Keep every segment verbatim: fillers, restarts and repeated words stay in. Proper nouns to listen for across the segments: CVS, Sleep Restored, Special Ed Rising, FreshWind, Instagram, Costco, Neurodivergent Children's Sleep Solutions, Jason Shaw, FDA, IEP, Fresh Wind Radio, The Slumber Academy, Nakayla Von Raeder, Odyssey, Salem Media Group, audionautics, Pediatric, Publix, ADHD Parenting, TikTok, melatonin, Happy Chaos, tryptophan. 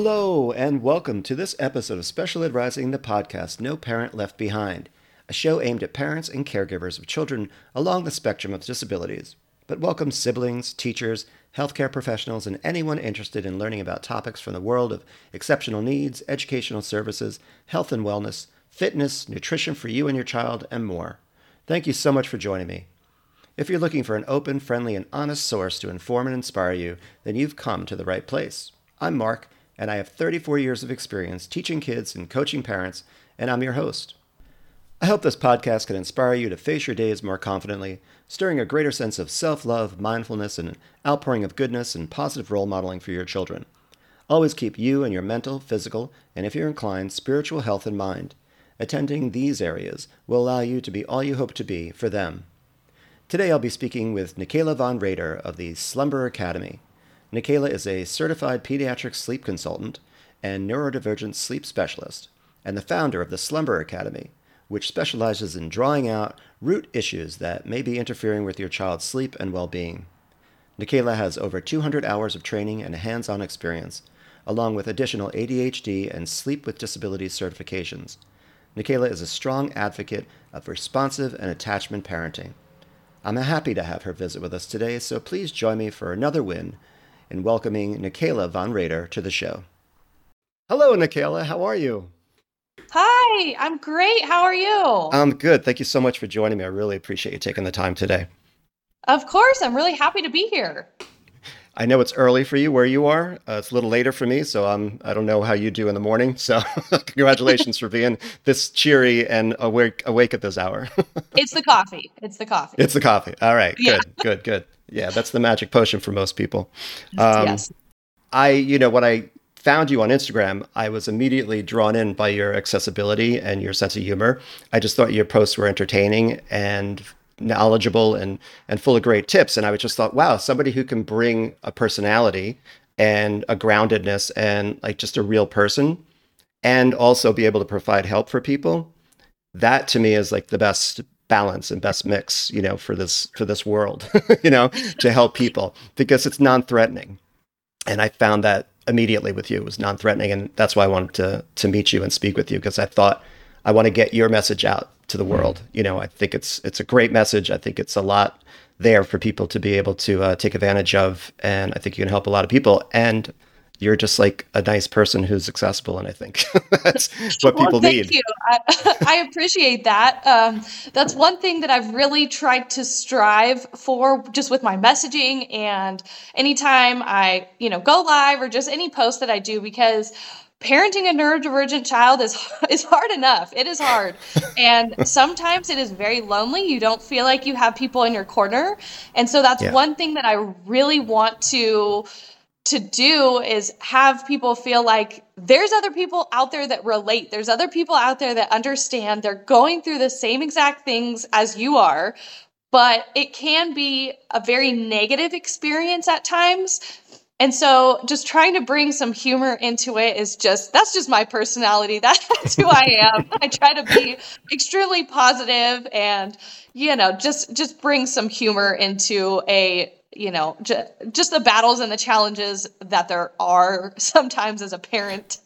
Hello, and welcome to this episode of Special Ed Rising, the podcast No Parent Left Behind, a show aimed at parents and caregivers of children along the spectrum of disabilities, but welcomes siblings, teachers, healthcare professionals, and anyone interested in learning about topics from the world of exceptional needs, educational services, health and wellness, fitness, nutrition for you and your child, and more. Thank you so much for joining me. If you're looking for an open, friendly, and honest source to inform and inspire you, then you've come to the right place. I'm Mark, and I have thirty-four years of experience teaching kids and coaching parents, and I'm your host. I hope this podcast can inspire you to face your days more confidently, stirring a greater sense of self-love, mindfulness, and an outpouring of goodness and positive role modeling for your children. Always keep you and your mental, physical, and if you're inclined, spiritual health in mind. Attending these areas will allow you to be all you hope to be for them. Today I'll be speaking with Nakayla Von Raeder of the Slumber Academy. Nakayla is a certified pediatric sleep consultant and neurodivergent sleep specialist, and the founder of the Slumber Academy, which specializes in drawing out root issues that may be interfering with your child's sleep and well-being. Nakayla has over two hundred hours of training and hands-on experience, along with additional A D H D and sleep with disabilities certifications. Nakayla is a strong advocate of responsive and attachment parenting. I'm happy to have her visit with us today, so please join me for another win in welcoming Nakayla Von Raeder to the show. Hello, Nakayla. How are you? Hi, I'm great. How are you? I'm good. Thank you so much for joining me. I really appreciate you taking the time today. Of course. I'm really happy to be here. I know it's early for you where you are. Uh, it's a little later for me, so I'm, I don't know how you do in the morning. So congratulations for being this cheery and awake, awake at this hour. It's the coffee. It's the coffee. It's the coffee. All right. Yeah. Good, good, good. Yeah, that's the magic potion for most people. Um, yes. I, you know, when I found you on Instagram, I was immediately drawn in by your accessibility and your sense of humor. I just thought your posts were entertaining and knowledgeable and and full of great tips. And I just thought, wow, somebody who can bring a personality and a groundedness and like just a real person and also be able to provide help for people. That to me is like the best balance and best mix, you know, for this, for this world, you know, to help people because it's non-threatening. And I found that immediately with you, it was non-threatening. And that's why I wanted to, to meet you and speak with you because I thought I want to get your message out to the world. You know, I think it's, it's a great message. I think it's a lot there for people to be able to uh, take advantage of. And I think you can help a lot of people. And you're just like a nice person who's accessible. And I think that's what well, people thank need. Thank you. I, I appreciate that. Um, that's one thing that I've really tried to strive for just with my messaging and anytime I, you know, go live or just any post that I do, because parenting a neurodivergent child is is hard enough. It is hard. And sometimes it is very lonely. You don't feel like you have people in your corner. And so that's yeah. one thing that I really want to to do is have people feel like there's other people out there that relate. There's other people out there that understand. They're going through the same exact things as you are, but it can be a very negative experience at times. And so just trying to bring some humor into it is just, that's just my personality. That's who I am. I try to be extremely positive and, you know, just, just bring some humor into a, you know, ju- just the battles and the challenges that there are sometimes as a parent.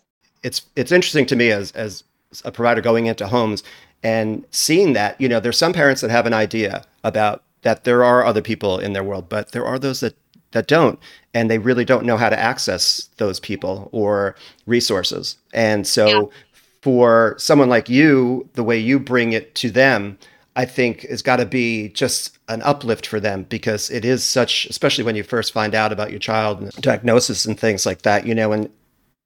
It's, it's interesting to me as, as a provider going into homes and seeing that, you know, there's some parents that have an idea about that there are other people in their world, but there are those that that don't, and they really don't know how to access those people or resources. And so yeah. for someone like you, the way you bring it to them, I think has got to be just an uplift for them because it is such, especially when you first find out about your child and diagnosis and things like that, you know, and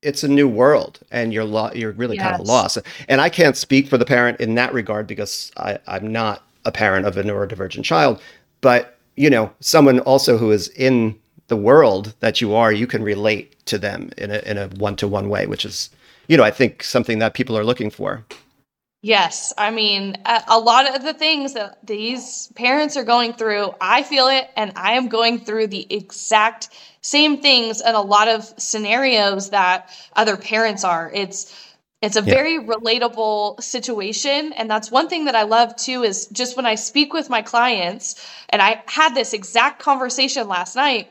it's a new world and you're lo- you're really yes. kind of lost. And I can't speak for the parent in that regard because I, I'm not a parent of a neurodivergent child, but you know, someone also who is in the world that you are, you can relate to them in a in a one-to-one way, which is, you know, I think something that people are looking for. Yes. I mean, a, a lot of the things that these parents are going through, I feel it, and I am going through the exact same things in a lot of scenarios that other parents are. It's It's a yeah. very relatable situation. And that's one thing that I love too, is just when I speak with my clients, and I had this exact conversation last night,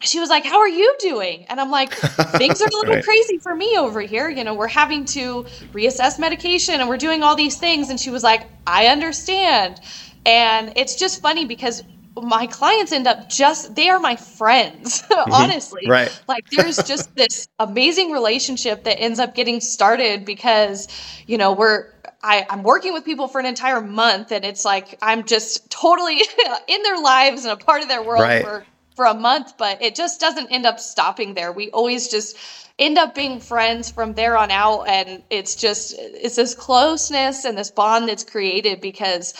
she was like, how are you doing? And I'm like, things are a little right. crazy for me over here. You know, we're having to reassess medication and we're doing all these things. And she was like, I understand. And it's just funny because my clients end up just, they are my friends, honestly. Mm-hmm. Right. Like there's just this amazing relationship that ends up getting started because, you know, we're, I, I'm working with people for an entire month and it's like, I'm just totally in their lives and a part of their world right. for for a month, but it just doesn't end up stopping there. We always just end up being friends from there on out. And it's just, it's this closeness and this bond that's created because,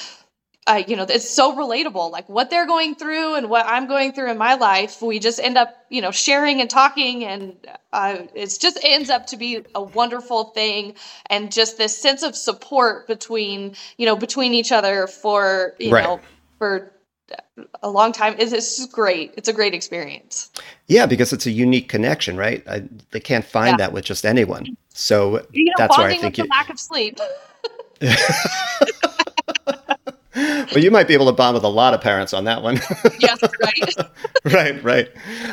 uh, you know, it's so relatable, like what they're going through and what I'm going through in my life. We just end up, you know, sharing and talking and uh, it's just, it ends up to be a wonderful thing. And just this sense of support between, you know, between each other for, you right. know, for, a long time. It's, it's just great. It's a great experience. Yeah, because it's a unique connection, right? I, they can't find yeah. that with just anyone. So you know, that's why I think you... the lack of sleep. Well, you might be able to bond with a lot of parents on that one. Yes, right. right, right.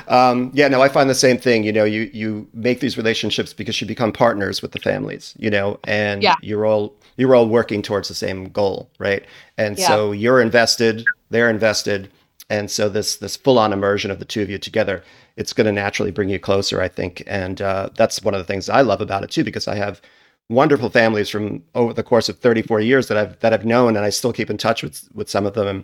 Um, yeah, no, I find the same thing. You know, you you make these relationships because you become partners with the families, you know, and yeah. you're all you're all working towards the same goal, right? And yeah. so you're invested, they're invested, and so this this full-on immersion of the two of you together, it's going to naturally bring you closer, I think. And uh, that's one of the things I love about it too, because I have wonderful families from over the course of thirty, forty years that I've, that I've known. And I still keep in touch with, with some of them and,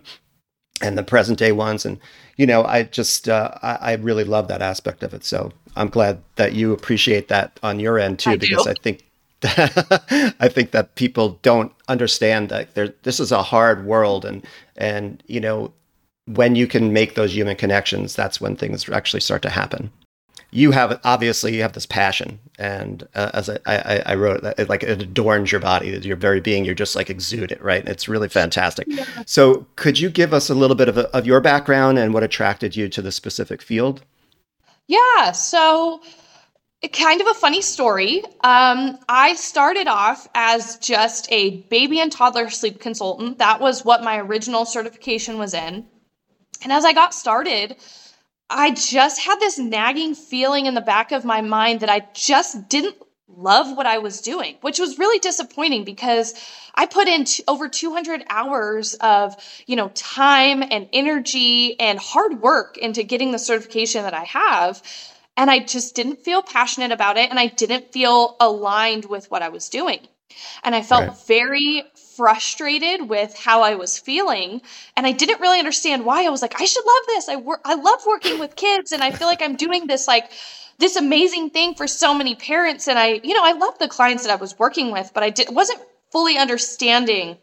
and the present day ones. And, you know, I just, uh, I, I really love that aspect of it. So I'm glad that you appreciate that on your end too, I because do. I think, that, I think that people don't understand that there, this is a hard world. And, and, you know, when you can make those human connections, that's when things actually start to happen. You have, obviously, you have this passion. And uh, as I, I, I wrote, it, like it adorns your body, your very being, you're just like exude it, right? It's really fantastic. Yeah. So could you give us a little bit of, a, of your background and what attracted you to the specific field? Yeah, so kind of a funny story. Um, I started off as just a baby and toddler sleep consultant. That was what my original certification was in. And as I got started, I just had this nagging feeling in the back of my mind that I just didn't love what I was doing, which was really disappointing because I put in t- over two hundred hours of, you know, time and energy and hard work into getting the certification that I have. And I just didn't feel passionate about it. And I didn't feel aligned with what I was doing. And I felt right. very frustrated with how I was feeling. And I didn't really understand why. I was like, I should love this. I work, I love working with kids. And I feel like I'm doing this, like this amazing thing for so many parents. And I, you know, I love the clients that I was working with, but I did, wasn't fully understanding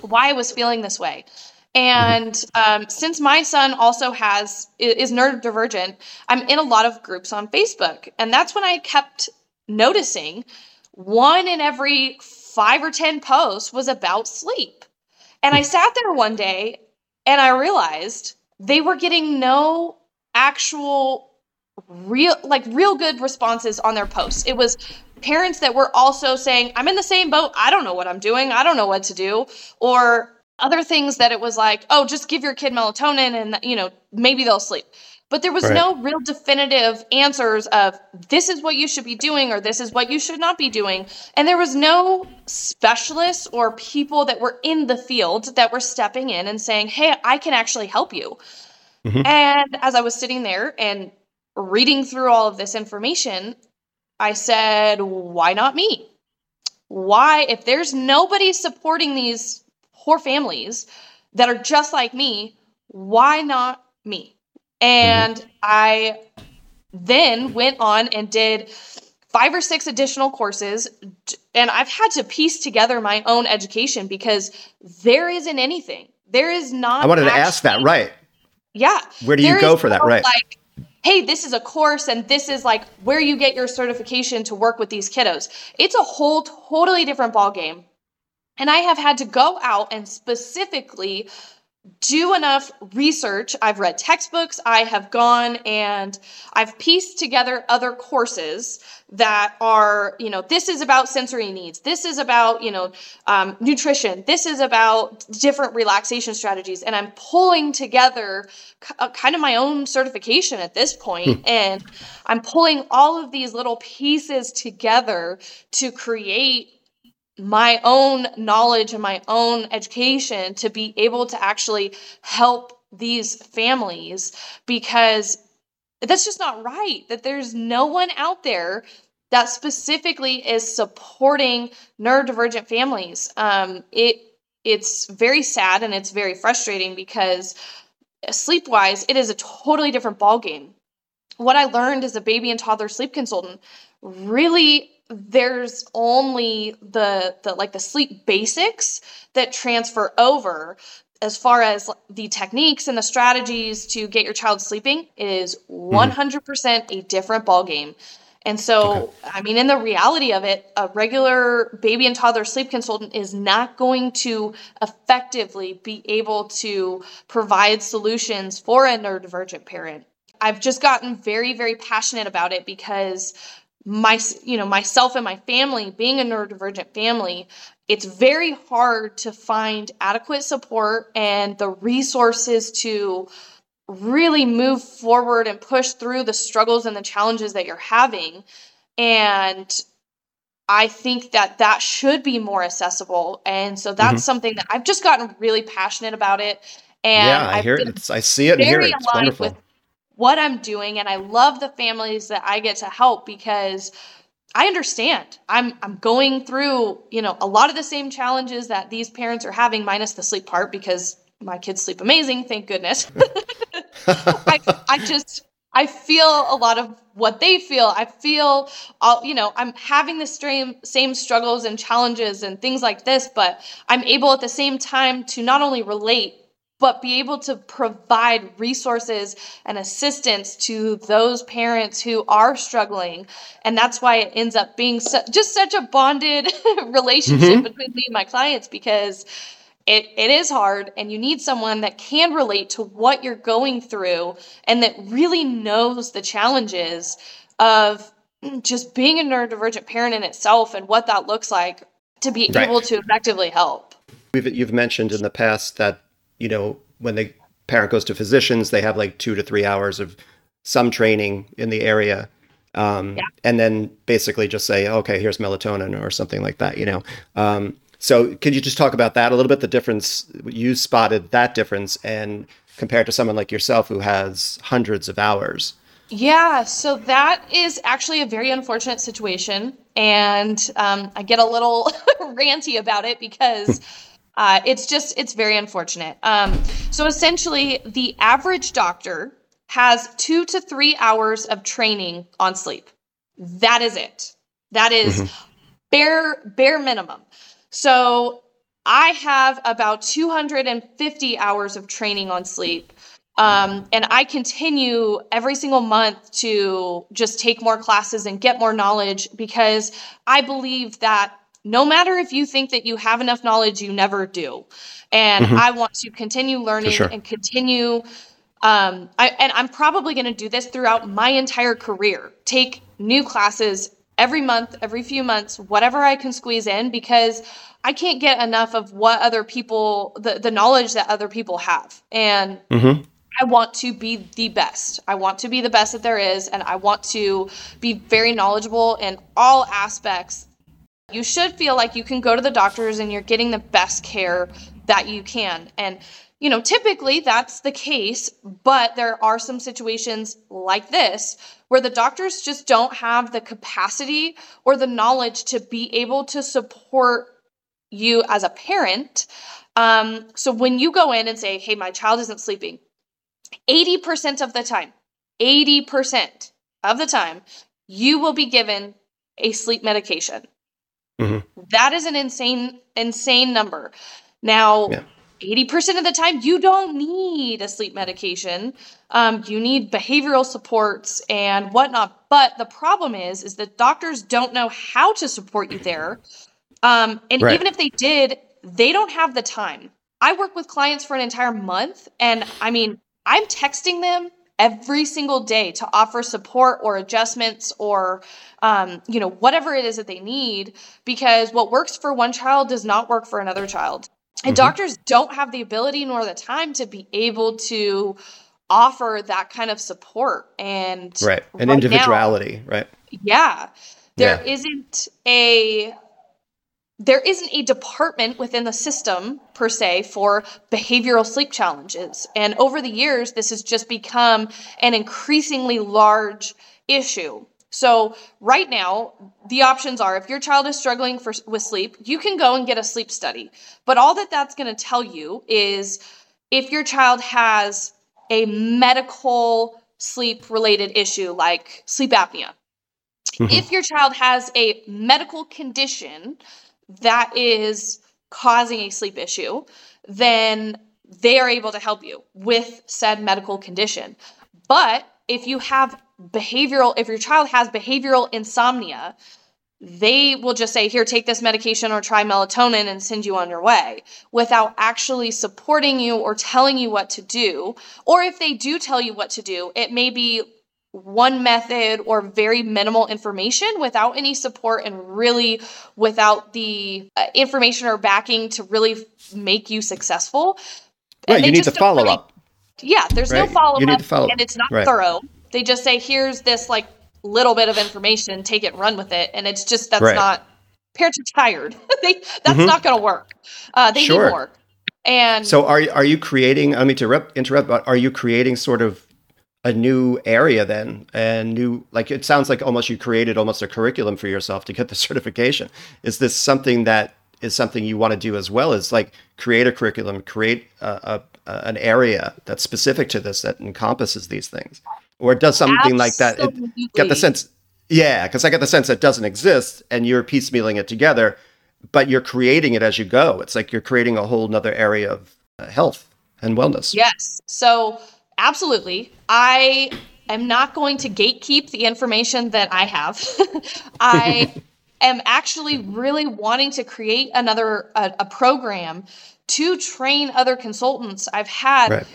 why I was feeling this way. And um, since my son also has, is neurodivergent, I'm in a lot of groups on Facebook. And that's when I kept noticing one in every five or ten posts was about sleep. And I sat there one day and I realized they were getting no actual real, like real good responses on their posts. It was parents that were also saying, I'm in the same boat. I don't know what I'm doing. I don't know what to do. Or other things that it was like, oh, just give your kid melatonin and, you know, maybe they'll sleep. But there was right. no real definitive answers of this is what you should be doing or this is what you should not be doing. And there was no specialists or people that were in the field that were stepping in and saying, hey, I can actually help you. Mm-hmm. And as I was sitting there and reading through all of this information, I said, why not me? Why, if there's nobody supporting these poor families that are just like me, why not me? And I then went on and did five or six additional courses. And I've had to piece together my own education because there isn't anything. There is not. I wanted actually, to ask that, right? Yeah. Where do you go for no, that, right? Like, hey, this is a course and this is like where you get your certification to work with these kiddos. It's a whole totally different ballgame. And I have had to go out and specifically do enough research. I've read textbooks. I have gone and I've pieced together other courses that are, you know, this is about sensory needs. This is about, you know, um, nutrition. This is about different relaxation strategies. And I'm pulling together c- uh, kind of my own certification at this point. And I'm pulling all of these little pieces together to create my own knowledge and my own education to be able to actually help these families, because that's just not right, that there's no one out there that specifically is supporting neurodivergent families. Um, it it's very sad and it's very frustrating, because sleep-wise, it is a totally different ballgame. What I learned as a baby and toddler sleep consultant, really there's only the, the, like the sleep basics that transfer over. As far as the techniques and the strategies to get your child sleeping, it is one hundred percent mm-hmm. a different ballgame. And so, okay. I mean, in the reality of it, a regular baby and toddler sleep consultant is not going to effectively be able to provide solutions for a neurodivergent parent. I've just gotten very, very passionate about it, because my, you know, myself and my family, being a neurodivergent family, it's very hard to find adequate support and the resources to really move forward and push through the struggles and the challenges that you're having. And I think that that should be more accessible. And so that's mm-hmm. something that I've just gotten really passionate about it. And yeah, I I've hear it. It's, I see it and hear it. It's wonderful. With what I'm doing. And I love the families that I get to help, because I understand I'm, I'm going through, you know, a lot of the same challenges that these parents are having, minus the sleep part, because my kids sleep amazing. Thank goodness. I, I just, I feel a lot of what they feel. I feel, all, you know, I'm having the same, same struggles and challenges and things like this, but I'm able at the same time to not only relate, but be able to provide resources and assistance to those parents who are struggling. And that's why it ends up being so, just such a bonded relationship mm-hmm. between me and my clients, because it, it is hard, and you need someone that can relate to what you're going through and that really knows the challenges of just being a neurodivergent parent in itself and what that looks like to be right. able to effectively help. We've, you've mentioned in the past that, you know, when the parent goes to physicians, they have like two to three hours of some training in the area. Um, yeah. And then basically just say, okay, here's melatonin or something like that, you know. Um, so could you just talk about that a little bit, the difference, you spotted that difference and compared to someone like yourself who has hundreds of hours? Yeah, so that is actually a very unfortunate situation. And um, I get a little ranty about it because... Uh, it's just, it's very unfortunate. Um, so essentially, the average doctor has two to three hours of training on sleep. That is it. That is mm-hmm. bare, bare minimum. So I have about two hundred fifty hours of training on sleep. Um, and I continue every single month to just take more classes and get more knowledge, because I believe that no matter if you think that you have enough knowledge, you never do. And mm-hmm. I want to continue learning sure. and continue. Um, I, and I'm probably going to do this throughout my entire career. Take new classes every month, every few months, whatever I can squeeze in, because I can't get enough of what other people, the, the knowledge that other people have. And mm-hmm. I want to be the best. I want to be the best that there is. And I want to be very knowledgeable in all aspects. You should feel like you can go to the doctors and you're getting the best care that you can. And, you know, typically that's the case, but there are some situations like this where the doctors just don't have the capacity or the knowledge to be able to support you as a parent. Um, so when you go in and say, hey, my child isn't sleeping, eighty percent of the time, eighty percent of the time, you will be given a sleep medication. Mm-hmm. That is an insane, insane number. Now, yeah. eighty percent of the time, you don't need a sleep medication. Um, you need behavioral supports and whatnot. But the problem is, is that doctors don't know how to support you there. Um, and right. even if they did, they don't have the time. I work with clients for an entire month, and I mean, I'm texting them every single day to offer support or adjustments or, um, you know, whatever it is that they need, because what works for one child does not work for another child. And mm-hmm. doctors don't have the ability nor the time to be able to offer that kind of support and right and right individuality, now, right? Yeah, there yeah. isn't a there isn't a department within the system per se for behavioral sleep challenges, and over the years, this has just become an increasingly large issue. So right now, the options are, if your child is struggling for, with sleep, you can go and get a sleep study. But all that that's going to tell you is if your child has a medical sleep-related issue like sleep apnea. Mm-hmm. If your child has a medical condition that is causing a sleep issue, then they are able to help you with said medical condition. But if you have behavioral, if your child has behavioral insomnia, they will just say, here, take this medication or try melatonin and send you on your way without actually supporting you or telling you what to do. Or if they do tell you what to do, it may be one method or very minimal information without any support and really without the uh, information or backing to really make you successful. Right, and you need the follow really, up. Yeah, there's right? no follow up follow- and it's not right. thorough. They just say, here's this like little bit of information, take it and run with it. And it's just, that's right. not, parents are tired. they, that's mm-hmm. not going to work. Uh, they sure. need work. And so are, are you creating, I mean, to rep, interrupt, but are you creating sort of a new area then? And new, like, it sounds like almost you created almost a curriculum for yourself to get the certification. Is this something that is something you want to do as well as like create a curriculum, create a, a, a, an area that's specific to this that encompasses these things? Or does something Absolutely. Like that? It, get the sense, yeah, because I get the sense that it doesn't exist, and you're piecemealing it together, but you're creating it as you go. It's like you're creating a whole nother area of health and wellness. Yes. So, absolutely, I am not going to gatekeep the information that I have. I am actually really wanting to create another a, a program to train other consultants. I've had. Right.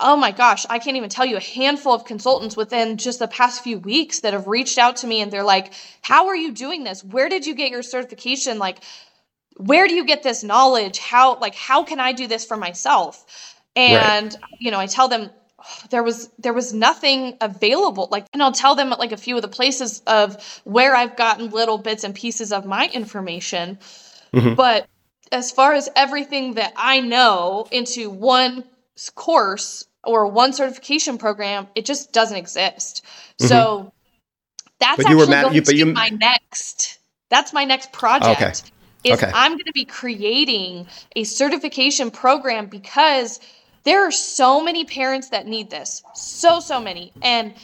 Oh my gosh, I can't even tell you a handful of consultants within just the past few weeks that have reached out to me and they're like, how are you doing this? Where did you get your certification? Like, where do you get this knowledge? How, like, how can I do this for myself? And, right. you know, I tell them oh, there was, there was nothing available. Like, and I'll tell them like a few of the places of where I've gotten little bits and pieces of my information. Mm-hmm. But as far as everything that I know into one course or one certification program, it just doesn't exist. Mm-hmm. So that's but actually mad, going you, to you, be my next, that's my next project. Okay. Is okay. I'm going to be creating a certification program because there are so many parents that need this. So, so many. And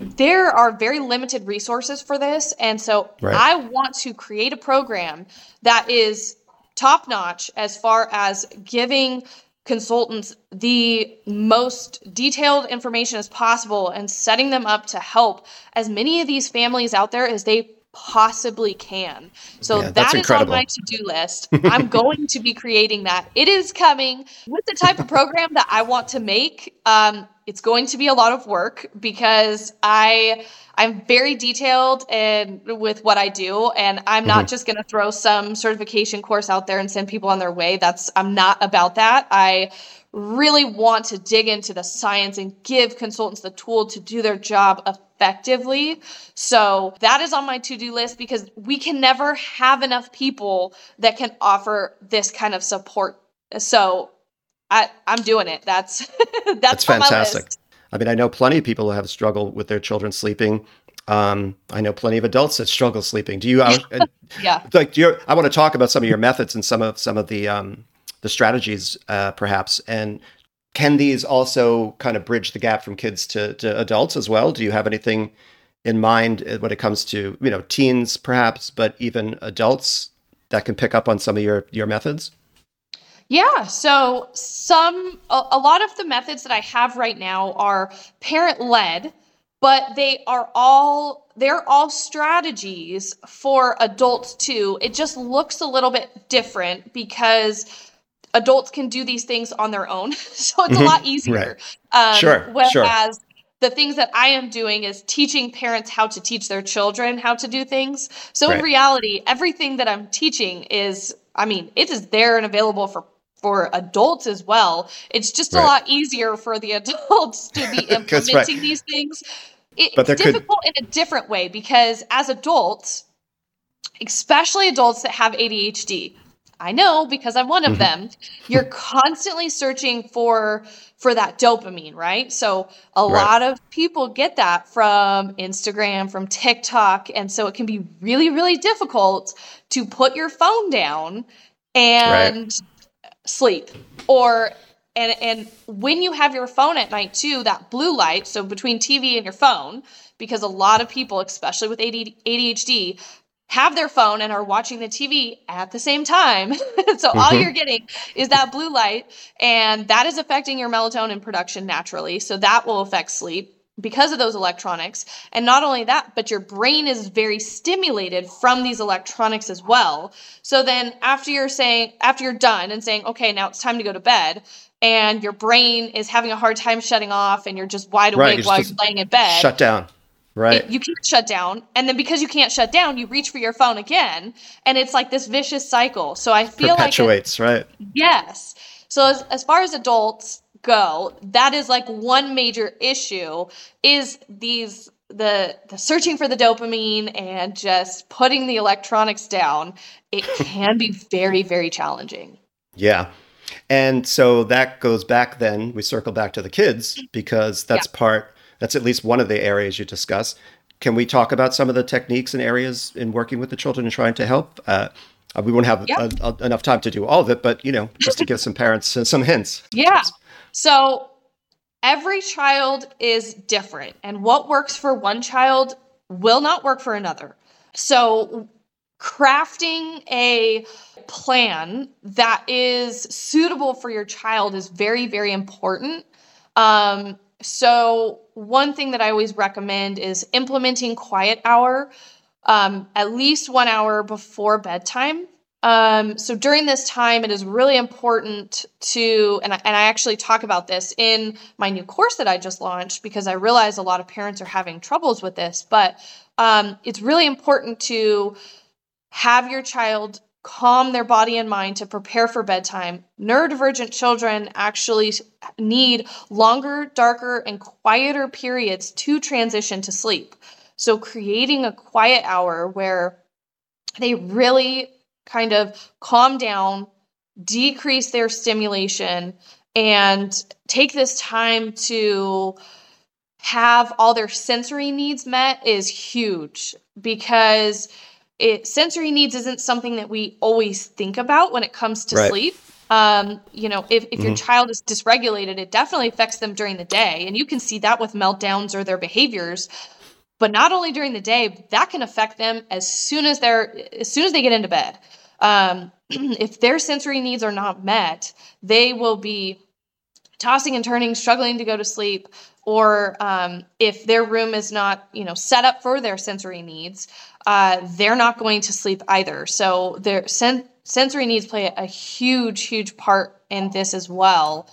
there are very limited resources for this. And so right. I want to create a program that is top notch as far as giving consultants the most detailed information as possible and setting them up to help as many of these families out there as they possibly can. So yeah, that is on my to-do list. I'm going to be creating that. It is coming with the type of program that I want to make. Um, it's going to be a lot of work because I, I'm very detailed and with what I do, and I'm not mm-hmm. just going to throw some certification course out there and send people on their way. That's, I'm not about that. I really want to dig into the science and give consultants the tool to do their job effectively. So that is on my to-do list because we can never have enough people that can offer this kind of support. So I, I'm doing it. That's that's, that's fantastic. List. I mean, I know plenty of people who have struggled with their children sleeping. Um, I know plenty of adults that struggle sleeping. Do you? I, yeah. Like, do you, I want to talk about some of your methods and some of some of the um, the strategies, uh, perhaps. And can these also kind of bridge the gap from kids to, to adults as well? Do you have anything in mind when it comes to, you know, teens perhaps, but even adults that can pick up on some of your your methods? Yeah. So some, a, a lot of the methods that I have right now are parent led, but they are all, they're all strategies for adults too. It just looks a little bit different because adults can do these things on their own. So it's mm-hmm. a lot easier. Right. Um, sure. Whereas sure. the things that I am doing is teaching parents how to teach their children how to do things. So right. in reality, everything that I'm teaching is, I mean, it is there and available for for adults as well. It's just right. a lot easier for the adults to be implementing right. these things. It, but it's difficult could... in a different way, because as adults, especially adults that have A D H D, I know because I'm one of mm-hmm. them, you're constantly searching for for that dopamine, right? So a right. lot of people get that from Instagram, from TikTok. And so it can be really, really difficult to put your phone down and right. sleep. Or and and when you have your phone at night too, that blue light, so between T V and your phone, because a lot of people, especially with A D H D, have their phone and are watching the T V at the same time. So mm-hmm. all you're getting is that blue light, and that is affecting your melatonin production naturally. So that will affect sleep because of those electronics. And not only that, but your brain is very stimulated from these electronics as well. So then after you're saying, after you're done and saying, okay, now it's time to go to bed, and your brain is having a hard time shutting off and you're just wide awake right, while you're laying in bed. Shut down. Right. It, you can't shut down. And then because you can't shut down, you reach for your phone again. And it's like this vicious cycle. So I feel perpetuates, like. Perpetuates, right? Yes. So as, as far as adults go, that is like one major issue is these the the searching for the dopamine and just putting the electronics down. It can be very, very challenging. Yeah. And so that goes back then. We circle back to the kids because that's yeah. part. That's at least one of the areas you discuss. Can we talk about some of the techniques and areas in working with the children and trying to help? Uh, we won't have yep. a, a, enough time to do all of it, but, you know, just to give some parents uh, some hints. Yeah. So every child is different, and what works for one child will not work for another. So crafting a plan that is suitable for your child is very, very important. Um, So one thing that I always recommend is implementing quiet hour, um, at least one hour before bedtime. Um, so during this time, it is really important to, and I, and I actually talk about this in my new course that I just launched, because I realize a lot of parents are having troubles with this, but um, it's really important to have your child calm their body and mind to prepare for bedtime. Neurodivergent children actually need longer, darker, and quieter periods to transition to sleep. So creating a quiet hour where they really kind of calm down, decrease their stimulation, and take this time to have all their sensory needs met is huge, because It, sensory needs isn't something that we always think about when it comes to right. sleep. Um, you know, if, if mm-hmm. your child is dysregulated, it definitely affects them during the day. And you can see that with meltdowns or their behaviors, but not only during the day, that can affect them as soon as they're, as soon as they get into bed. Um, if their sensory needs are not met, they will be tossing and turning, struggling to go to sleep. Or um, if their room is not, you know, set up for their sensory needs, uh, they're not going to sleep either. So their sen- sensory needs play a huge, huge part in this as well.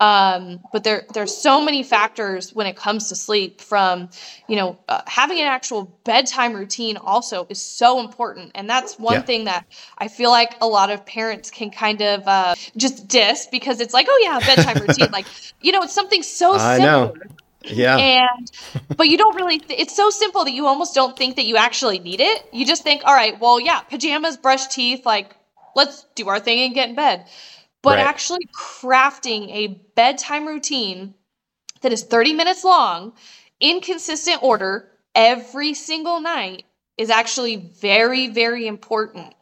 Um, but there, there's so many factors when it comes to sleep, from, you know, uh, having an actual bedtime routine also is so important. And that's one yeah. thing that I feel like a lot of parents can kind of uh, just diss, because it's like, oh yeah, bedtime routine. Like, you know, it's something so I simple. Know. Yeah. And, but you don't really, th- it's so simple that you almost don't think that you actually need it. You just think, all right, well, yeah, pajamas, brush teeth, like let's do our thing and get in bed. But right. actually crafting a bedtime routine that is thirty minutes long in consistent order every single night is actually very, very important,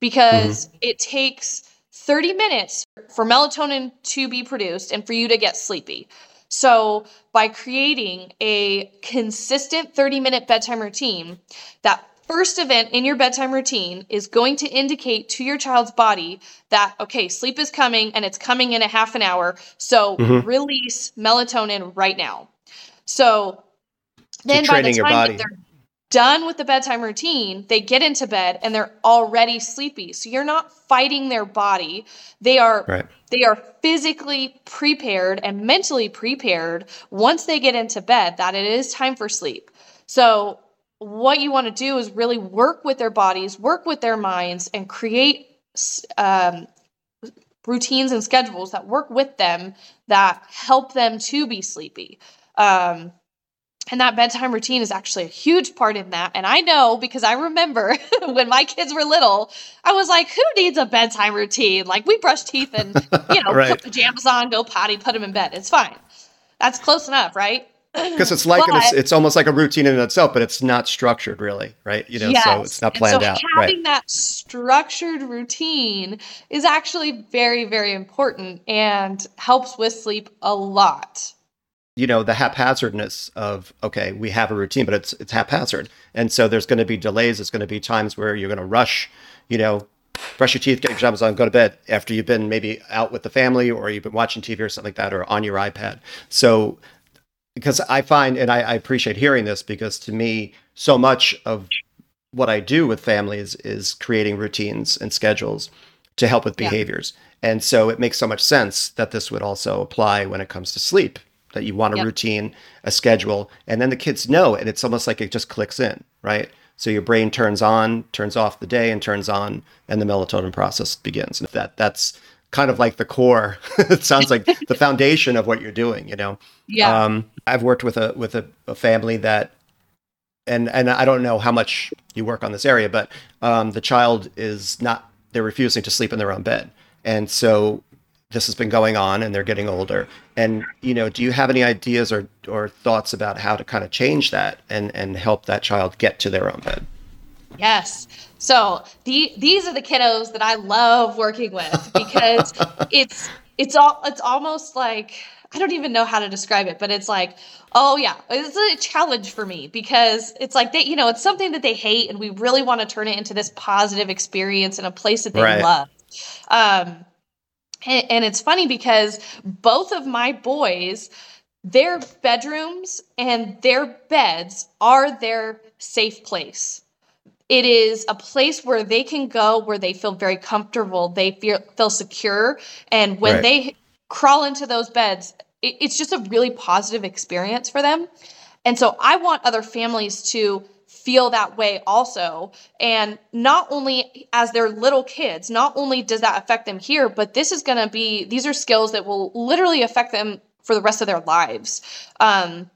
because mm-hmm. it takes thirty minutes for melatonin to be produced and for you to get sleepy. So by creating a consistent thirty minute bedtime routine, that first event in your bedtime routine is going to indicate to your child's body that, okay, sleep is coming, and it's coming in a half an hour. So mm-hmm. release melatonin right now. So then by the time that they're done with the bedtime routine, they get into bed and they're already sleepy. So you're not fighting their body. They are right. They are physically prepared and mentally prepared once they get into bed that it is time for sleep. So what you want to do is really work with their bodies, work with their minds, and create um, routines and schedules that work with them that help them to be sleepy. Um, And that bedtime routine is actually a huge part in that. And I know because I remember when my kids were little, I was like, who needs a bedtime routine? Like we brush teeth and, you know, right. put pajamas on, go potty, put them in bed. It's fine. That's close enough, right? Because it's like, but, it's, it's almost like a routine in itself, but it's not structured really, right? You know, yes. so it's not planned out. So having out, right. that structured routine is actually very, very important and helps with sleep a lot. You know, the haphazardness of, okay, we have a routine, but it's it's haphazard. And so there's going to be delays. There's going to be times where you're going to rush, you know, brush your teeth, get your pajamas on, go to bed after you've been maybe out with the family or you've been watching T V or something like that, or on your iPad. So because I find, and I, I appreciate hearing this because to me, so much of what I do with families is creating routines and schedules to help with behaviors. Yeah. And so it makes so much sense that this would also apply when it comes to sleep. That you want a yep. routine, a schedule, and then the kids know, and it's almost like it just clicks in, right? So your brain turns on, turns off the day, and turns on, and the melatonin process begins. And that that's kind of like the core. It sounds like the foundation of what you're doing, you know? Yeah. Um, I've worked with a with a, a family that, and and I don't know how much you work on this area, but um, the child is not, they're refusing to sleep in their own bed, and so. This has been going on and they're getting older. And, you know, do you have any ideas or, or thoughts about how to kind of change that and, and help that child get to their own bed? Yes. So the, these are the kiddos that I love working with because it's, it's all, it's almost like, I don't even know how to describe it, but it's like, oh yeah, it's a challenge for me because it's like they, you know, it's something that they hate and we really want to turn it into this positive experience and a place that they right. love. Um, And it's funny because both of my boys, their bedrooms and their beds are their safe place. It is a place where they can go, where they feel very comfortable. They feel, feel secure. And when Right. they crawl into those beds, it, it's just a really positive experience for them. And so I want other families to feel that way also. And not only as they're little kids, not only does that affect them here, but this is going to be, these are skills that will literally affect them for the rest of their lives. Um,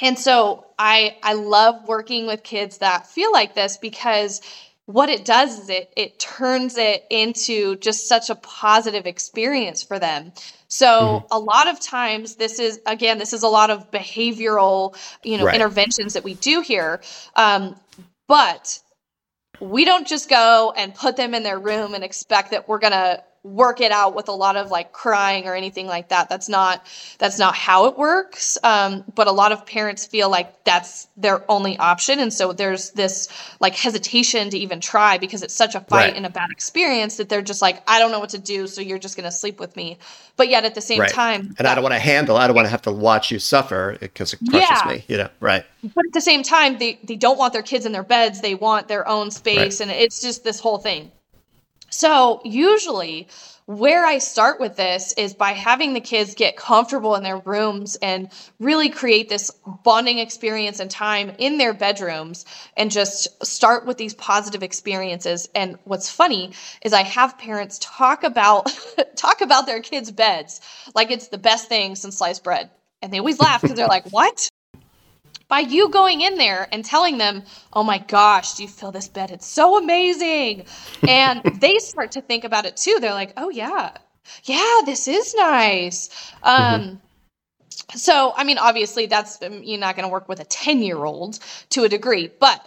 and so I, I love working with kids that feel like this because what it does is it, it turns it into just such a positive experience for them. So mm-hmm. a lot of times this is, again, this is a lot of behavioral, you know, right. interventions that we do here. Um, but we don't just go and put them in their room and expect that we're going to work it out with a lot of like crying or anything like that. That's not, that's not how it works. Um, but a lot of parents feel like that's their only option. And so there's this like hesitation to even try because it's such a fight right. and a bad experience that they're just like, I don't know what to do. So you're just going to sleep with me. But yet at the same right. time, and that, I don't want to handle, I don't want to have to watch you suffer because it crushes yeah. me, you know? Right. But at the same time, they, they don't want their kids in their beds. They want their own space. Right. And it's just this whole thing. So usually where I start with this is by having the kids get comfortable in their rooms and really create this bonding experience and time in their bedrooms and just start with these positive experiences. And what's funny is I have parents talk about talk about their kids' beds like it's the best thing since sliced bread. And they always laugh because they're like, what? By you going in there and telling them, oh my gosh, do you feel this bed? It's so amazing. And they start to think about it too. They're like, oh yeah, yeah, this is nice. Um, mm-hmm. So, I mean, obviously that's, you're not going to work with a ten year old to a degree, but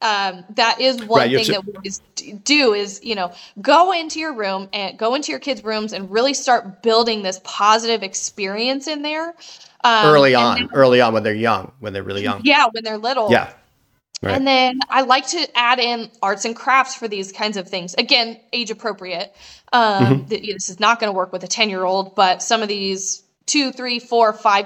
um, that is one right, thing so- that we always do is, you know, go into your room and go into your kids' rooms and really start building this positive experience in there. Um, early on, then, early on when they're young, when they're really young. Yeah, when they're little. Yeah. Right. And then I like to add in arts and crafts for these kinds of things. Again, age appropriate. Um, mm-hmm. th- this is not going to work with a ten year old, but some of these two, three, four, five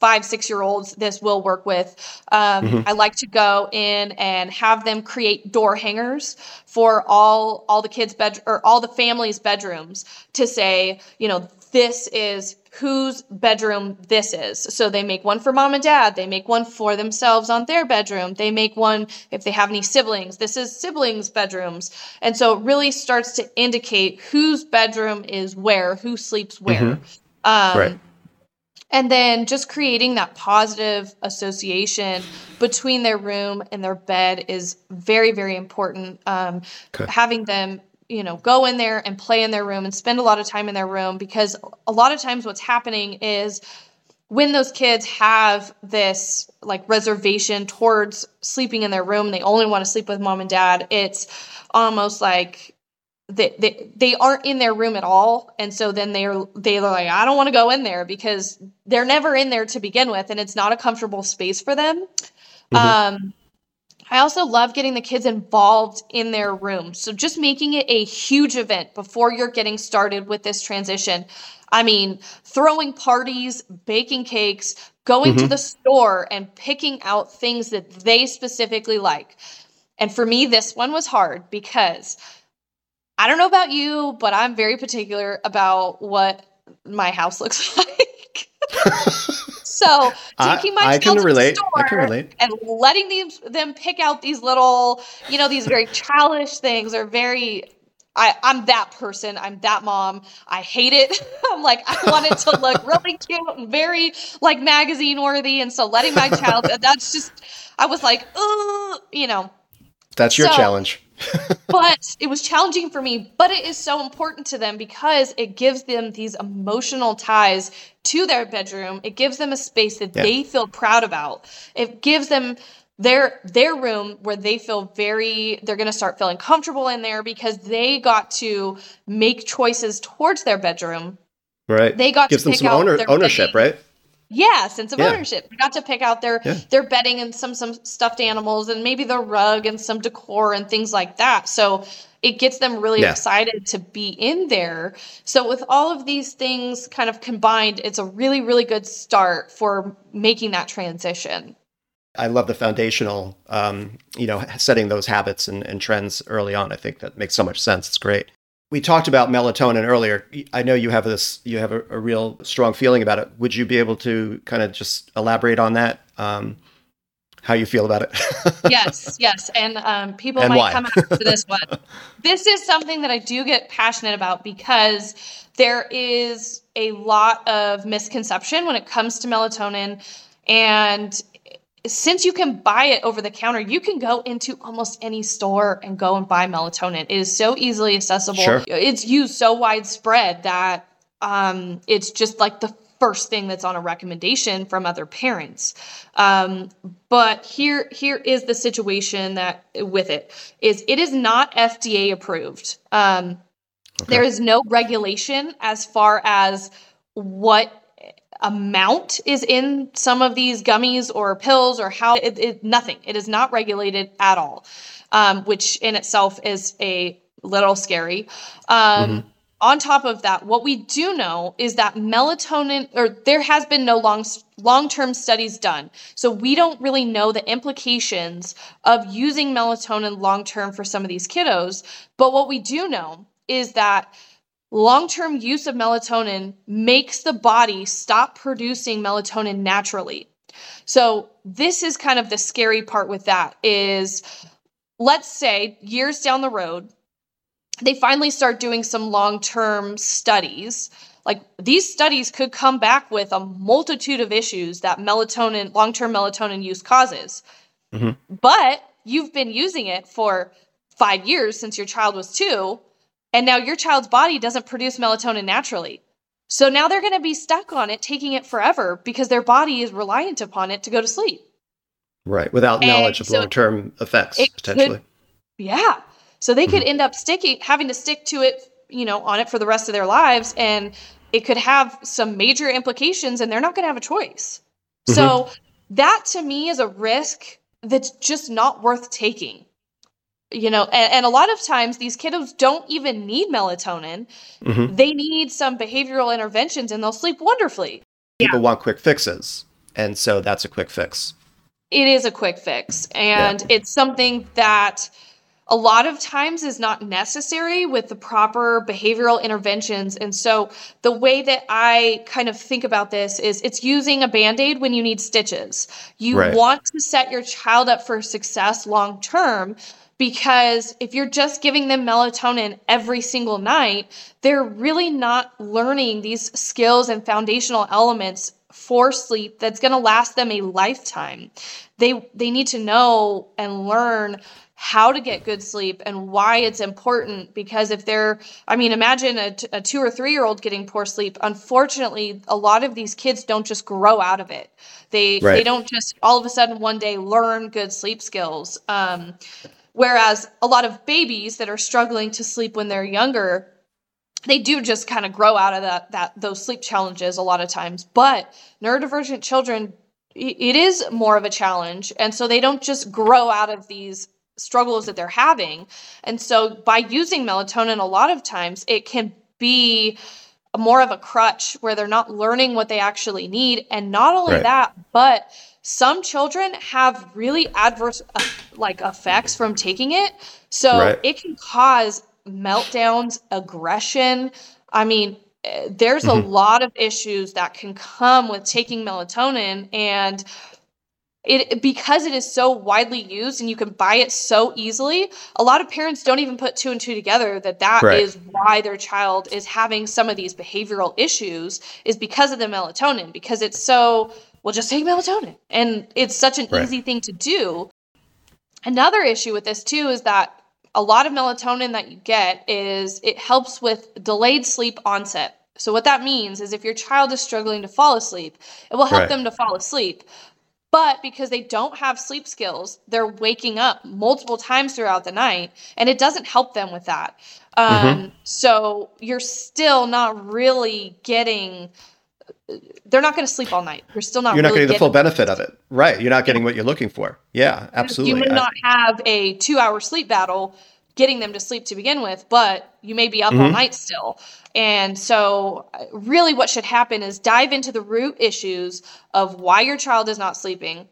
five, six-year-olds this will work with. Um, mm-hmm. I like to go in and have them create door hangers for all, all the kids' bed or all the families' bedrooms to say, you know, this is whose bedroom this is. So they make one for mom and dad. They make one for themselves on their bedroom. They make one if they have any siblings. This is siblings' bedrooms. And so it really starts to indicate whose bedroom is where, who sleeps where. Mm-hmm. Um, right. And then just creating that positive association between their room and their bed is very, very important. Um, okay. Having them, you know, go in there and play in their room and spend a lot of time in their room, because a lot of times what's happening is when those kids have this like reservation towards sleeping in their room, they only want to sleep with mom and dad. It's almost like They, they they aren't in their room at all, and so then they're they're like, I don't want to go in there, because they're never in there to begin with, and it's not a comfortable space for them. Mm-hmm. Um, I also love getting the kids involved in their room, so just making it a huge event before you're getting started with this transition. I mean, throwing parties, baking cakes, going mm-hmm. to the store, and picking out things that they specifically like. And for me, this one was hard because, I don't know about you, but I'm very particular about what my house looks like. So taking my I, child I can to relate. the store I can relate. and letting them, them pick out these little, you know, these very childish things are very, I, I'm that person. I'm that mom. I hate it. I'm like, I want it to look really cute and very like magazine worthy. And so letting my child, that's just, I was like, ooh, you know. That's your so, challenge. But it was challenging for me, but it is so important to them because it gives them these emotional ties to their bedroom. It gives them a space that yeah. they feel proud about. It gives them their their room where they feel very, they're going to start feeling comfortable in there because they got to make choices towards their bedroom. Right. They got gives to them pick some out owner, their ownership, bedding. Right? Yeah, sense of yeah. ownership. They got to pick out their, yeah. their bedding and some some stuffed animals and maybe the rug and some decor and things like that. So it gets them really yeah. excited to be in there. So with all of these things kind of combined, it's a really, really good start for making that transition. I love the foundational, um, you know, setting those habits and, and trends early on. I think that makes so much sense. It's great. We talked about melatonin earlier. I know you have this, you have a, a real strong feeling about it. Would you be able to kind of just elaborate on that? Um, how you feel about it? Yes, yes. And um, people and might why? come after this one. This is something that I do get passionate about because there is a lot of misconception when it comes to melatonin. And since you can buy it over the counter, you can go into almost any store and go and buy melatonin. It is so easily accessible. Sure. It's used so widespread that um, it's just like the first thing that's on a recommendation from other parents. Um, but here, here is the situation that with it is it is not F D A approved. Um, okay. There is no regulation as far as what amount is in some of these gummies or pills or how it, it nothing. It is not regulated at all, um, which in itself is a little scary. Um, mm-hmm. On top of that, what we do know is that melatonin, or there has been no long long-term studies done. So we don't really know the implications of using melatonin long-term for some of these kiddos. But what we do know is that long-term use of melatonin makes the body stop producing melatonin naturally. So this is kind of the scary part with that is, let's say years down the road, they finally start doing some long-term studies. Like these studies could come back with a multitude of issues that melatonin, long-term melatonin use causes. Mm-hmm. But you've been using it for five years since your child was two. And now your child's body doesn't produce melatonin naturally. So now they're going to be stuck on it, taking it forever because their body is reliant upon it to go to sleep. Right. Without and knowledge of so long-term effects, potentially. Could, yeah. So they could mm-hmm. end up sticking, having to stick to it, you know, on it for the rest of their lives. And it could have some major implications and they're not going to have a choice. Mm-hmm. So that to me is a risk that's just not worth taking. You know, and, and a lot of times these kiddos don't even need melatonin. Mm-hmm. They need some behavioral interventions and they'll sleep wonderfully. People yeah. want quick fixes. And so that's a quick fix. It is a quick fix. And yeah. it's something that a lot of times is not necessary with the proper behavioral interventions. And so the way that I kind of think about this is it's using a Band-Aid when you need stitches. You right. want to set your child up for success long-term, because if you're just giving them melatonin every single night, they're really not learning these skills and foundational elements for sleep that's going to last them a lifetime. They they need to know and learn how to get good sleep and why it's important, because if they're, I mean, imagine a, a two or three-year-old getting poor sleep. Unfortunately, a lot of these kids don't just grow out of it. They right. they don't just all of a sudden one day learn good sleep skills. Um, whereas a lot of babies that are struggling to sleep when they're younger, they do just kind of grow out of that, that those sleep challenges a lot of times. But neurodivergent children, it is more of a challenge. And so they don't just grow out of these struggles that they're having. And so by using melatonin, a lot of times it can be more of a crutch where they're not learning what they actually need. And not only right. that, but some children have really adverse uh, like effects from taking it. So right. it can cause meltdowns, aggression. I mean, there's mm-hmm. a lot of issues that can come with taking melatonin, and it, because it is so widely used and you can buy it so easily, a lot of parents don't even put two and two together that that right. is why their child is having some of these behavioral issues, is because of the melatonin, because it's so, well, just take melatonin. And it's such an right. easy thing to do. Another issue with this too is that a lot of melatonin that you get is it helps with delayed sleep onset. So what that means is if your child is struggling to fall asleep, it will help right. them to fall asleep. But because they don't have sleep skills, they're waking up multiple times throughout the night, and it doesn't help them with that. Um, mm-hmm. So you're still not really getting... They're not going to sleep all night. You're still not. You're not really getting the full benefit of it, right? You're not getting what you're looking for. Yeah, absolutely. You may not have a two-hour sleep battle getting them to sleep to begin with, but you may be up mm-hmm. all night still. And so, really, what should happen is dive into the root issues of why your child is not sleeping,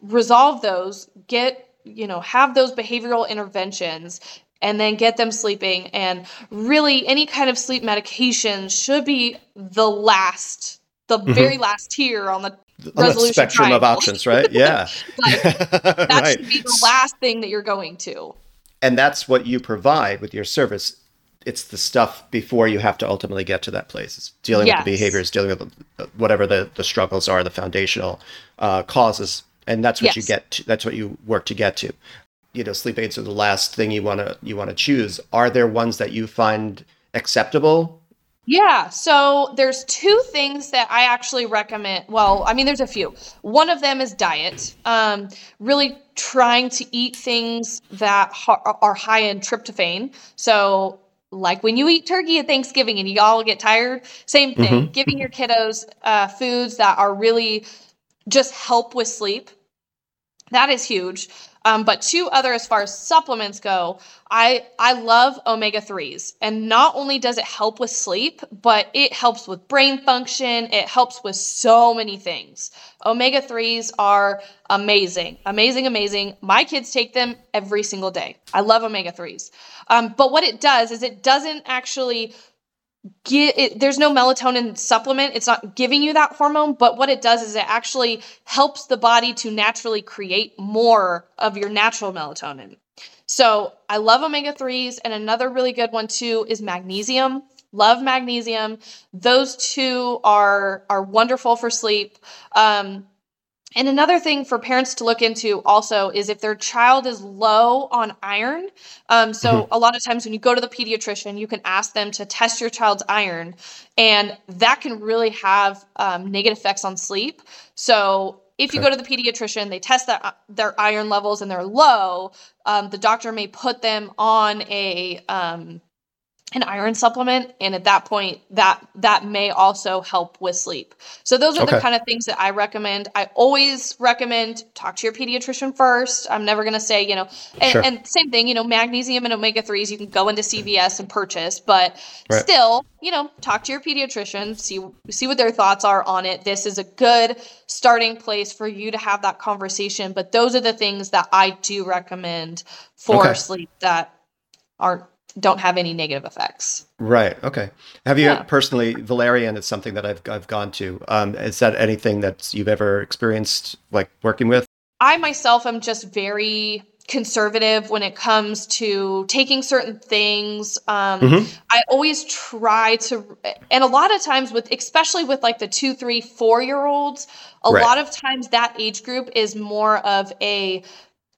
resolve those, get you know, have those behavioral interventions, and then get them sleeping. And really, any kind of sleep medication should be the last, the mm-hmm. very last tier on the on resolution the spectrum triangle. Of options, right? Yeah. like, that right. should be the last thing that you're going to. And that's what you provide with your service. It's the stuff before you have to ultimately get to that place. It's dealing yes. with the behaviors, dealing with the, whatever the, the struggles are, the foundational uh, causes. And that's what yes. you get to, that's what you work to get to. You know, sleep aids are the last thing you want to you want to choose. Are there ones that you find acceptable? Yeah. So there's two things that I actually recommend. Well, I mean, there's a few. One of them is diet. Um, really trying to eat things that ha- are high in tryptophan. So like when you eat turkey at Thanksgiving and you all get tired, same thing. Mm-hmm. Giving your kiddos uh, foods that are really just help with sleep. That is huge. Um, but two other, as far as supplements go, I, I love omega threes. And not only does it help with sleep, but it helps with brain function. It helps with so many things. omega threes are amazing, amazing, amazing. My kids take them every single day. I love omega threes. Um, but what it does is it doesn't actually get it. There's no melatonin supplement. It's not giving you that hormone, but what it does is it actually helps the body to naturally create more of your natural melatonin. So I love omega threes. And another really good one too is magnesium. Love magnesium. Those two are, are wonderful for sleep. Um, And another thing for parents to look into also is if their child is low on iron. Um, so mm-hmm. a lot of times when you go to the pediatrician, you can ask them to test your child's iron, and that can really have um, negative effects on sleep. So if you go to the pediatrician, they test that, their iron levels, and they're low, um, the doctor may put them on a um, an iron supplement. And at that point, that that may also help with sleep. So those are okay. the kind of things that I recommend. I always recommend talk to your pediatrician first. I'm never going to say, you know, and, sure. and same thing, you know, magnesium and omega threes, you can go into C V S and purchase, but right. still, you know, talk to your pediatrician, see, see what their thoughts are on it. This is a good starting place for you to have that conversation. But those are the things that I do recommend for okay. sleep that aren't, don't have any negative effects. Right. Okay. Have you yeah. personally, valerian is something that I've I've gone to. Um, is that anything that you've ever experienced, like working with? I myself am just very conservative when it comes to taking certain things. Um, mm-hmm. I always try to, and a lot of times with, especially with like the two, three, four year olds, a right. lot of times that age group is more of a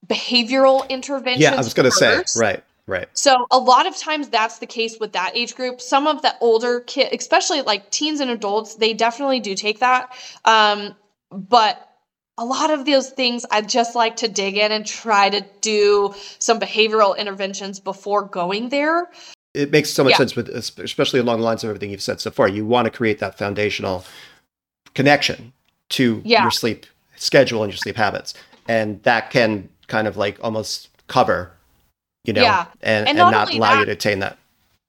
behavioral intervention. Yeah, I was going to say, right. Right. So a lot of times that's the case with that age group. Some of the older kids, especially like teens and adults, they definitely do take that. Um, but a lot of those things, I just like to dig in and try to do some behavioral interventions before going there. It makes so much yeah. sense, with especially along the lines of everything you've said so far. You want to create that foundational connection to yeah. your sleep schedule and your sleep habits. And that can kind of like almost cover You know, yeah. and, and, and not, not allow that, you to attain that.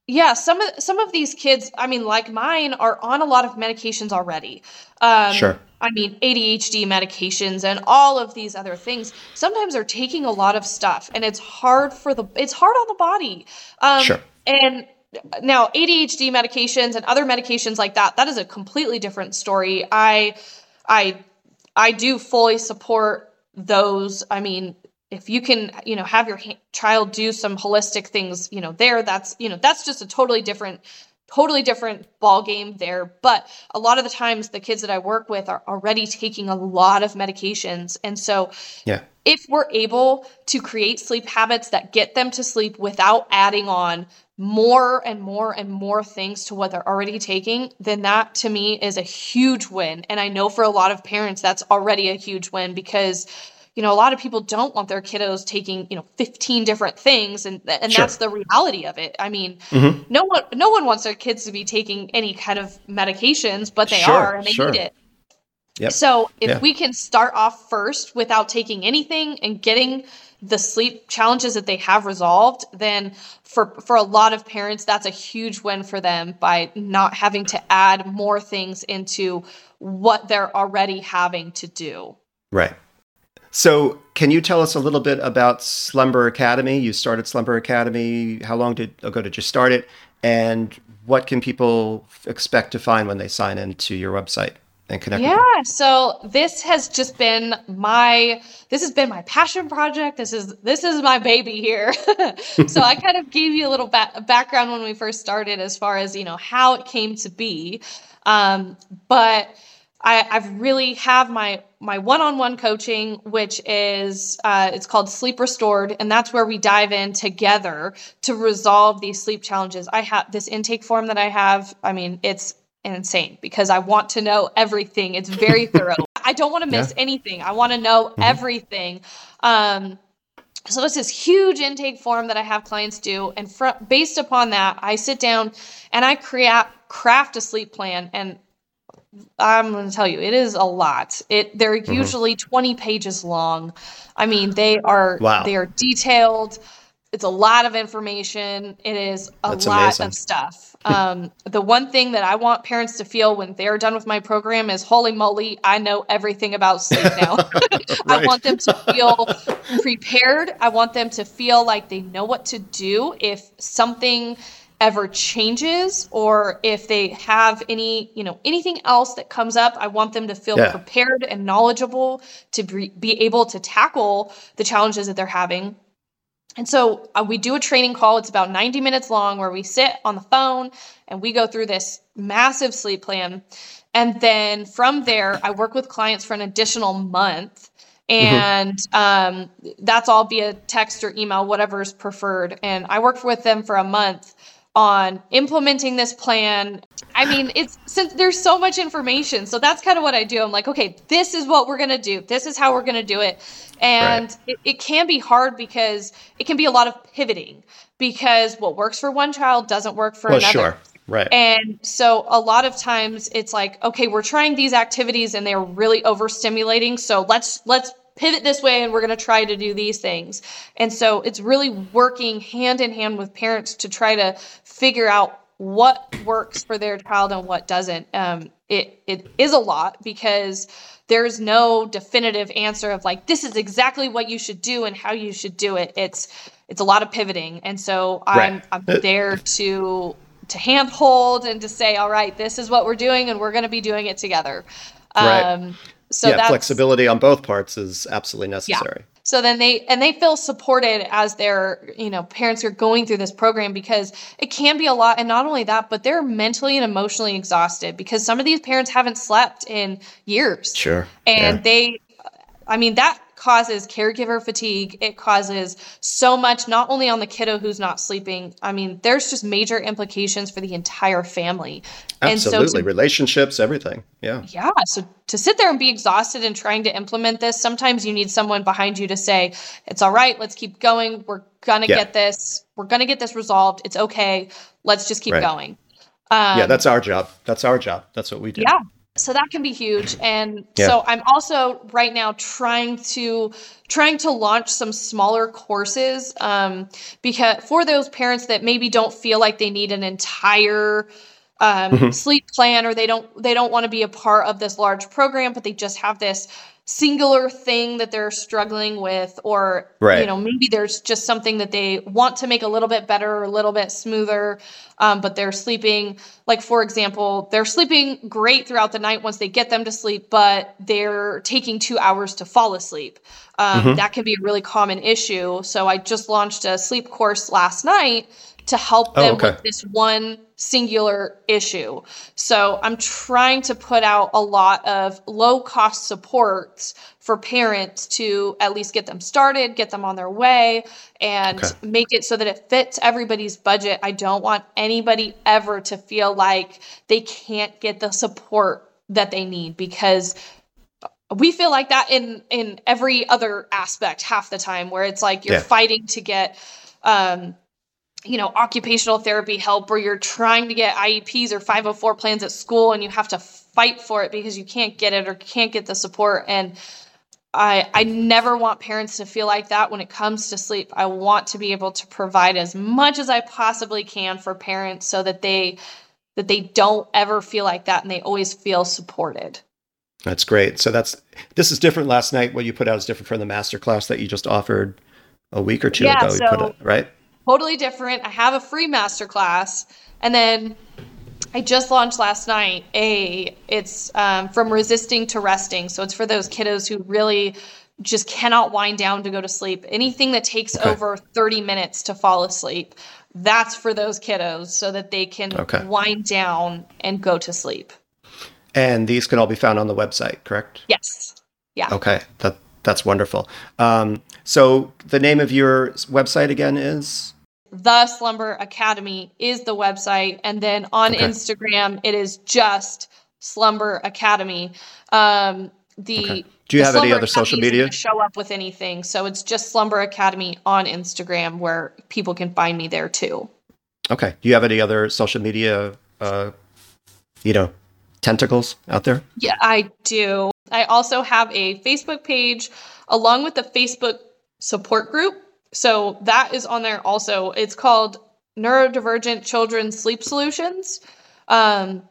Yeah. Some of, some of these kids, I mean, like mine, are on a lot of medications already. Um, sure. I mean, A D H D medications and all of these other things sometimes are taking a lot of stuff, and it's hard for the, it's hard on the body. Um, sure. And now A D H D medications and other medications like that, that is a completely different story. I, I, I do fully support those. I mean, if you can, you know, have your ha- child do some holistic things, you know, there, that's, you know, that's just a totally different, totally different ball game there. But a lot of the times the kids that I work with are already taking a lot of medications. And so yeah. if we're able to create sleep habits that get them to sleep without adding on more and more and more things to what they're already taking, then that to me is a huge win. And I know for a lot of parents, that's already a huge win, because you know, a lot of people don't want their kiddos taking, you know, fifteen different things. And and sure. that's the reality of it. I mean, mm-hmm. no one no one wants their kids to be taking any kind of medications, but they sure, are, and they sure. need it. Yep. So if yeah. we can start off first without taking anything and getting the sleep challenges that they have resolved, then for, for a lot of parents, that's a huge win for them, by not having to add more things into what they're already having to do. Right. So can you tell us a little bit about Slumber Academy? You started Slumber Academy. How long did, ago did you start it? And what can people expect to find when they sign into your website and connect yeah, with you? Yeah, so this has just been my, this has been my passion project. This is, this is my baby here. So I kind of gave you a little ba- background when we first started, as far as, you know, how it came to be. Um, but I, I've really have my my one-on-one coaching, which is, uh, it's called Sleep Restored. And that's where we dive in together to resolve these sleep challenges. I have this intake form that I have. I mean, it's insane, because I want to know everything. It's very thorough. I don't want to miss yeah. anything. I want to know mm-hmm. everything. Um, so it's this huge intake form that I have clients do. And fr- based upon that, I sit down and I create, craft a sleep plan. And I'm going to tell you, it is a lot. It they're mm-hmm. usually twenty pages long. I mean, they are wow. they are detailed. It's a lot of information. It is a That's lot amazing. Of stuff. Um, the one thing that I want parents to feel when they're done with my program is, holy moly, I know everything about sleep now. I want them to feel prepared. I want them to feel like they know what to do if something ever changes, or if they have any, you know, anything else that comes up. I want them to feel yeah. prepared and knowledgeable to be, be able to tackle the challenges that they're having. And so uh, we do a training call. It's about ninety minutes long, where we sit on the phone and we go through this massive sleep plan. And then from there, I work with clients for an additional month. And mm-hmm. um, that's all via text or email, whatever's preferred. And I work with them for a month on implementing this plan. I mean, it's since there's so much information. So that's kind of what I do. I'm like, okay, this is what we're going to do. This is how we're going to do it. And right. it, it can be hard because it can be a lot of pivoting because what works for one child doesn't work for well, another. Sure. Right. And so a lot of times it's like, okay, we're trying these activities and they're really overstimulating. So let's, let's, pivot this way and we're going to try to do these things. And so it's really working hand in hand with parents to try to figure out what works for their child and what doesn't. Um, it it is a lot because there's no definitive answer of like, this is exactly what you should do and how you should do it. It's it's a lot of pivoting. And so I'm right. I'm there to to handhold and to say, all right, this is what we're doing and we're going to be doing it together. Um right. So yeah, flexibility on both parts is absolutely necessary. Yeah. So then they, and they feel supported as their, you know, parents are going through this program because it can be a lot. And not only that, but they're mentally and emotionally exhausted because some of these parents haven't slept in years. Sure. And yeah. they, I mean, that causes caregiver fatigue. It causes so much, not only on the kiddo who's not sleeping. I mean, there's just major implications for the entire family. Absolutely. And so to, relationships, everything. Yeah. Yeah. So to sit there and be exhausted and trying to implement this, sometimes you need someone behind you to say, it's all right, let's keep going. We're going to yeah. get this. We're going to get this resolved. It's okay. Let's just keep right. going. Um, yeah. That's our job. That's our job. That's what we do. Yeah. So that can be huge. And yeah. so I'm also right now trying to trying to launch some smaller courses um, because for those parents that maybe don't feel like they need an entire um, mm-hmm. sleep plan, or they don't they don't want to be a part of this large program, but they just have this singular thing that they're struggling with, or right. you know, maybe there's just something that they want to make a little bit better or a little bit smoother, um, but they're sleeping, like for example, they're sleeping great throughout the night once they get them to sleep, but they're taking two hours to fall asleep. Um, mm-hmm. That can be a really common issue. So I just launched a sleep course last night to help them oh, okay. with this one singular issue. So I'm trying to put out a lot of low cost supports for parents to at least get them started, get them on their way, and okay. make it so that it fits everybody's budget. I don't want anybody ever to feel like they can't get the support that they need, because we feel like that in, in every other aspect half the time, where it's like you're yeah. fighting to get, um, you know, occupational therapy help, or you're trying to get I E Ps or five oh four plans at school and you have to fight for it because you can't get it or can't get the support. And I, I never want parents to feel like that when it comes to sleep. I want to be able to provide as much as I possibly can for parents so that they, that they don't ever feel like that. And they always feel supported. That's great. So that's, this is different. Last night, what you put out is different from the masterclass that you just offered a week or two yeah, ago, so- you put it, right? Totally different. I have a free masterclass, and then I just launched last night a it's um, from resisting to resting. So it's for those kiddos who really just cannot wind down to go to sleep. Anything that takes okay. over thirty minutes to fall asleep, that's for those kiddos so that they can okay. wind down and go to sleep. And these can all be found on the website, correct? Yes. Yeah. Okay. That that's wonderful. Um, so the name of your website again is? The Slumber Academy is the website. And then on okay. Instagram, it is just Slumber Academy. Um, the okay. Do you have any other social media? Show up with anything. So it's just Slumber Academy on Instagram, where people can find me there too. Okay. Do you have any other social media, uh, you know, tentacles out there? Yeah, I do. I also have a Facebook page along with the Facebook support group. So that is on there also. It's called Neurodivergent Children's Sleep Solutions. Um,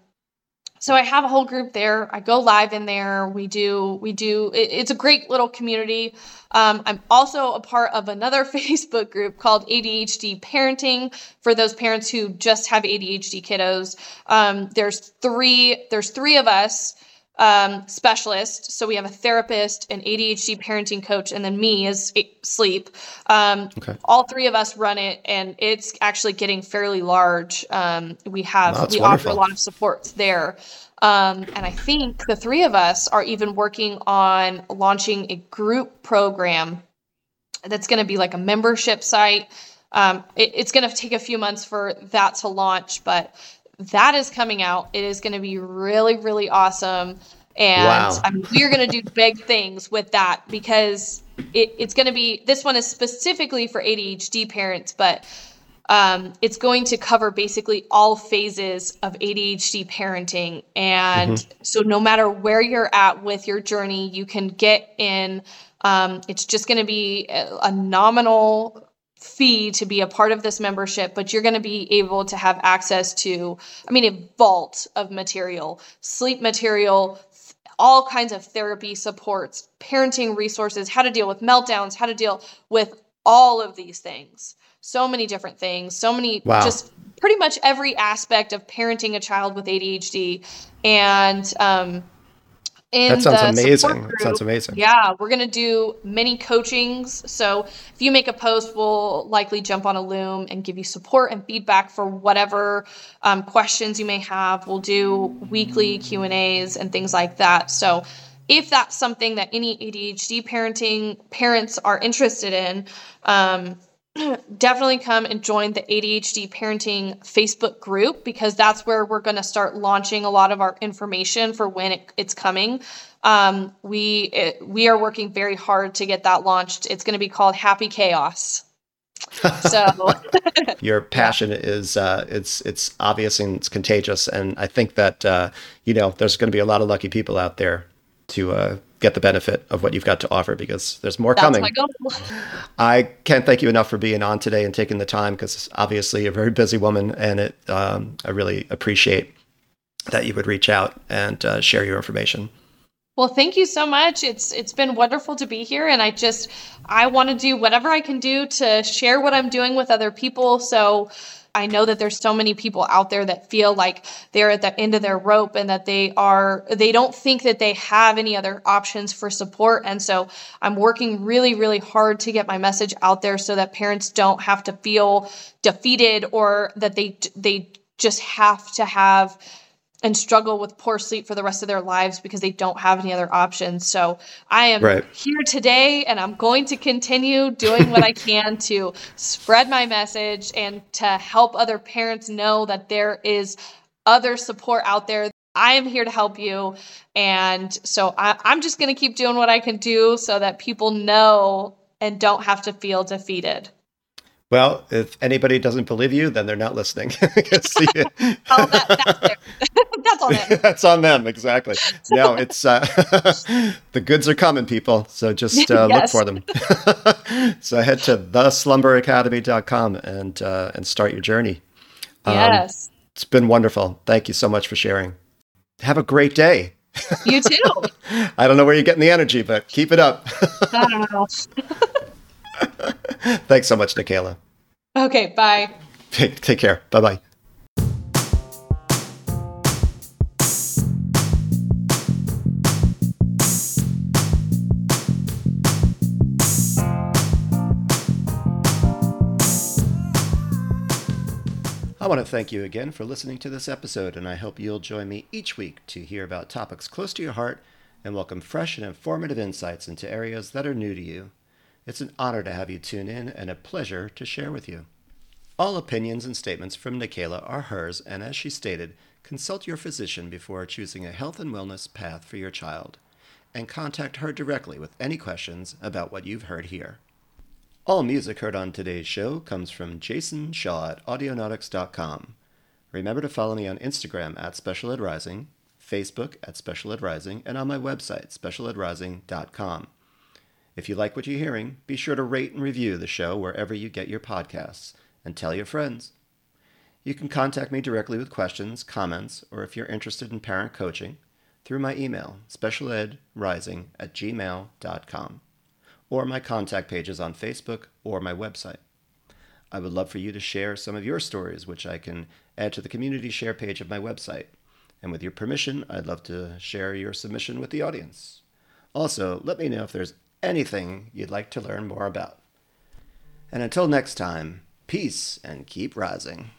so I have a whole group there. I go live in there. We do, we do, it, it's a great little community. Um, I'm also a part of another Facebook group called A D H D Parenting for those parents who just have A D H D kiddos. Um, there's three, there's three of us. Um, specialist. So we have a therapist, an A D H D parenting coach, and then me as sleep. Um, okay. All three of us run it, and it's actually getting fairly large. Um, we have, oh, we wonderful. Offer a lot of supports there. Um, and I think the three of us are even working on launching a group program that's going to be like a membership site. Um, it, it's going to take a few months for that to launch, but that is coming out. It is going to be really, really awesome. And wow. I mean, we're going to do big things with that, because it, it's going to be, this one is specifically for A D H D parents, but um, it's going to cover basically all phases of A D H D parenting. And mm-hmm. so no matter where you're at with your journey, you can get in. Um, it's just going to be a, a nominal fee to be a part of this membership, but you're going to be able to have access to, I mean, a vault of material, sleep material, all kinds of therapy supports, parenting resources, how to deal with meltdowns, how to deal with all of these things. So many different things, so many, wow. just pretty much every aspect of parenting a child with A D H D. And, um, in that sounds amazing. Group, that sounds amazing. Yeah. We're going to do mini coachings. So if you make a post, we'll likely jump on a Loom and give you support and feedback for whatever um, questions you may have. We'll do weekly Q and A's and things like that. So if that's something that any A D H D parenting parents are interested in, um, definitely come and join the A D H D Parenting Facebook group, because that's where we're going to start launching a lot of our information for when it, it's coming. Um, we it, we are working very hard to get that launched. It's going to be called Happy Chaos. So your passion is uh, it's it's obvious and it's contagious, and I think that uh, you know there's going to be a lot of lucky people out there to uh, get the benefit of what you've got to offer, because there's more That's coming. My goal. I can't thank you enough for being on today and taking the time, because obviously you're a very busy woman, and it um, I really appreciate that you would reach out and uh, share your information. Well, thank you so much. It's it's been wonderful to be here, and I just I want to do whatever I can do to share what I'm doing with other people. So I know that there's so many people out there that feel like they're at the end of their rope, and that they are, they don't think that they have any other options for support. And so I'm working really, really hard to get my message out there so that parents don't have to feel defeated, or that they, they just have to have and struggle with poor sleep for the rest of their lives because they don't have any other options. So I am right. here today, and I'm going to continue doing what I can to spread my message and to help other parents know that there is other support out there. I am here to help you. And so I, I'm just going to keep doing what I can do so that people know and don't have to feel defeated. Well, if anybody doesn't believe you, then they're not listening. oh, that, that's, that's on them. That's on them, exactly. No, it's uh, the goods are coming, people. So just uh, yes. look for them. So head to the slumber academy dot com and uh, and start your journey. Um, yes, it's been wonderful. Thank you so much for sharing. Have a great day. You too. I don't know where you're getting the energy, but keep it up. I don't know. Thanks so much, Nakayla. Okay, bye. Take, take care. Bye-bye. I want to thank you again for listening to this episode, and I hope you'll join me each week to hear about topics close to your heart and welcome fresh and informative insights into areas that are new to you. It's an honor to have you tune in, and a pleasure to share with you. All opinions and statements from Nakayla are hers, and as she stated, consult your physician before choosing a health and wellness path for your child, and contact her directly with any questions about what you've heard here. All music heard on today's show comes from Jason Shaw at audionautics dot com. Remember to follow me on Instagram at Special Ed Rising, Facebook at Special Ed Rising, and on my website, special ed rising dot com. If you like what you're hearing, be sure to rate and review the show wherever you get your podcasts, and tell your friends. You can contact me directly with questions, comments, or if you're interested in parent coaching, through my email, special ed rising at gmail dot com, or my contact pages on Facebook or my website. I would love for you to share some of your stories, which I can add to the community share page of my website. And with your permission, I'd love to share your submission with the audience. Also, let me know if there's anything you'd like to learn more about. And until next time, peace and keep rising.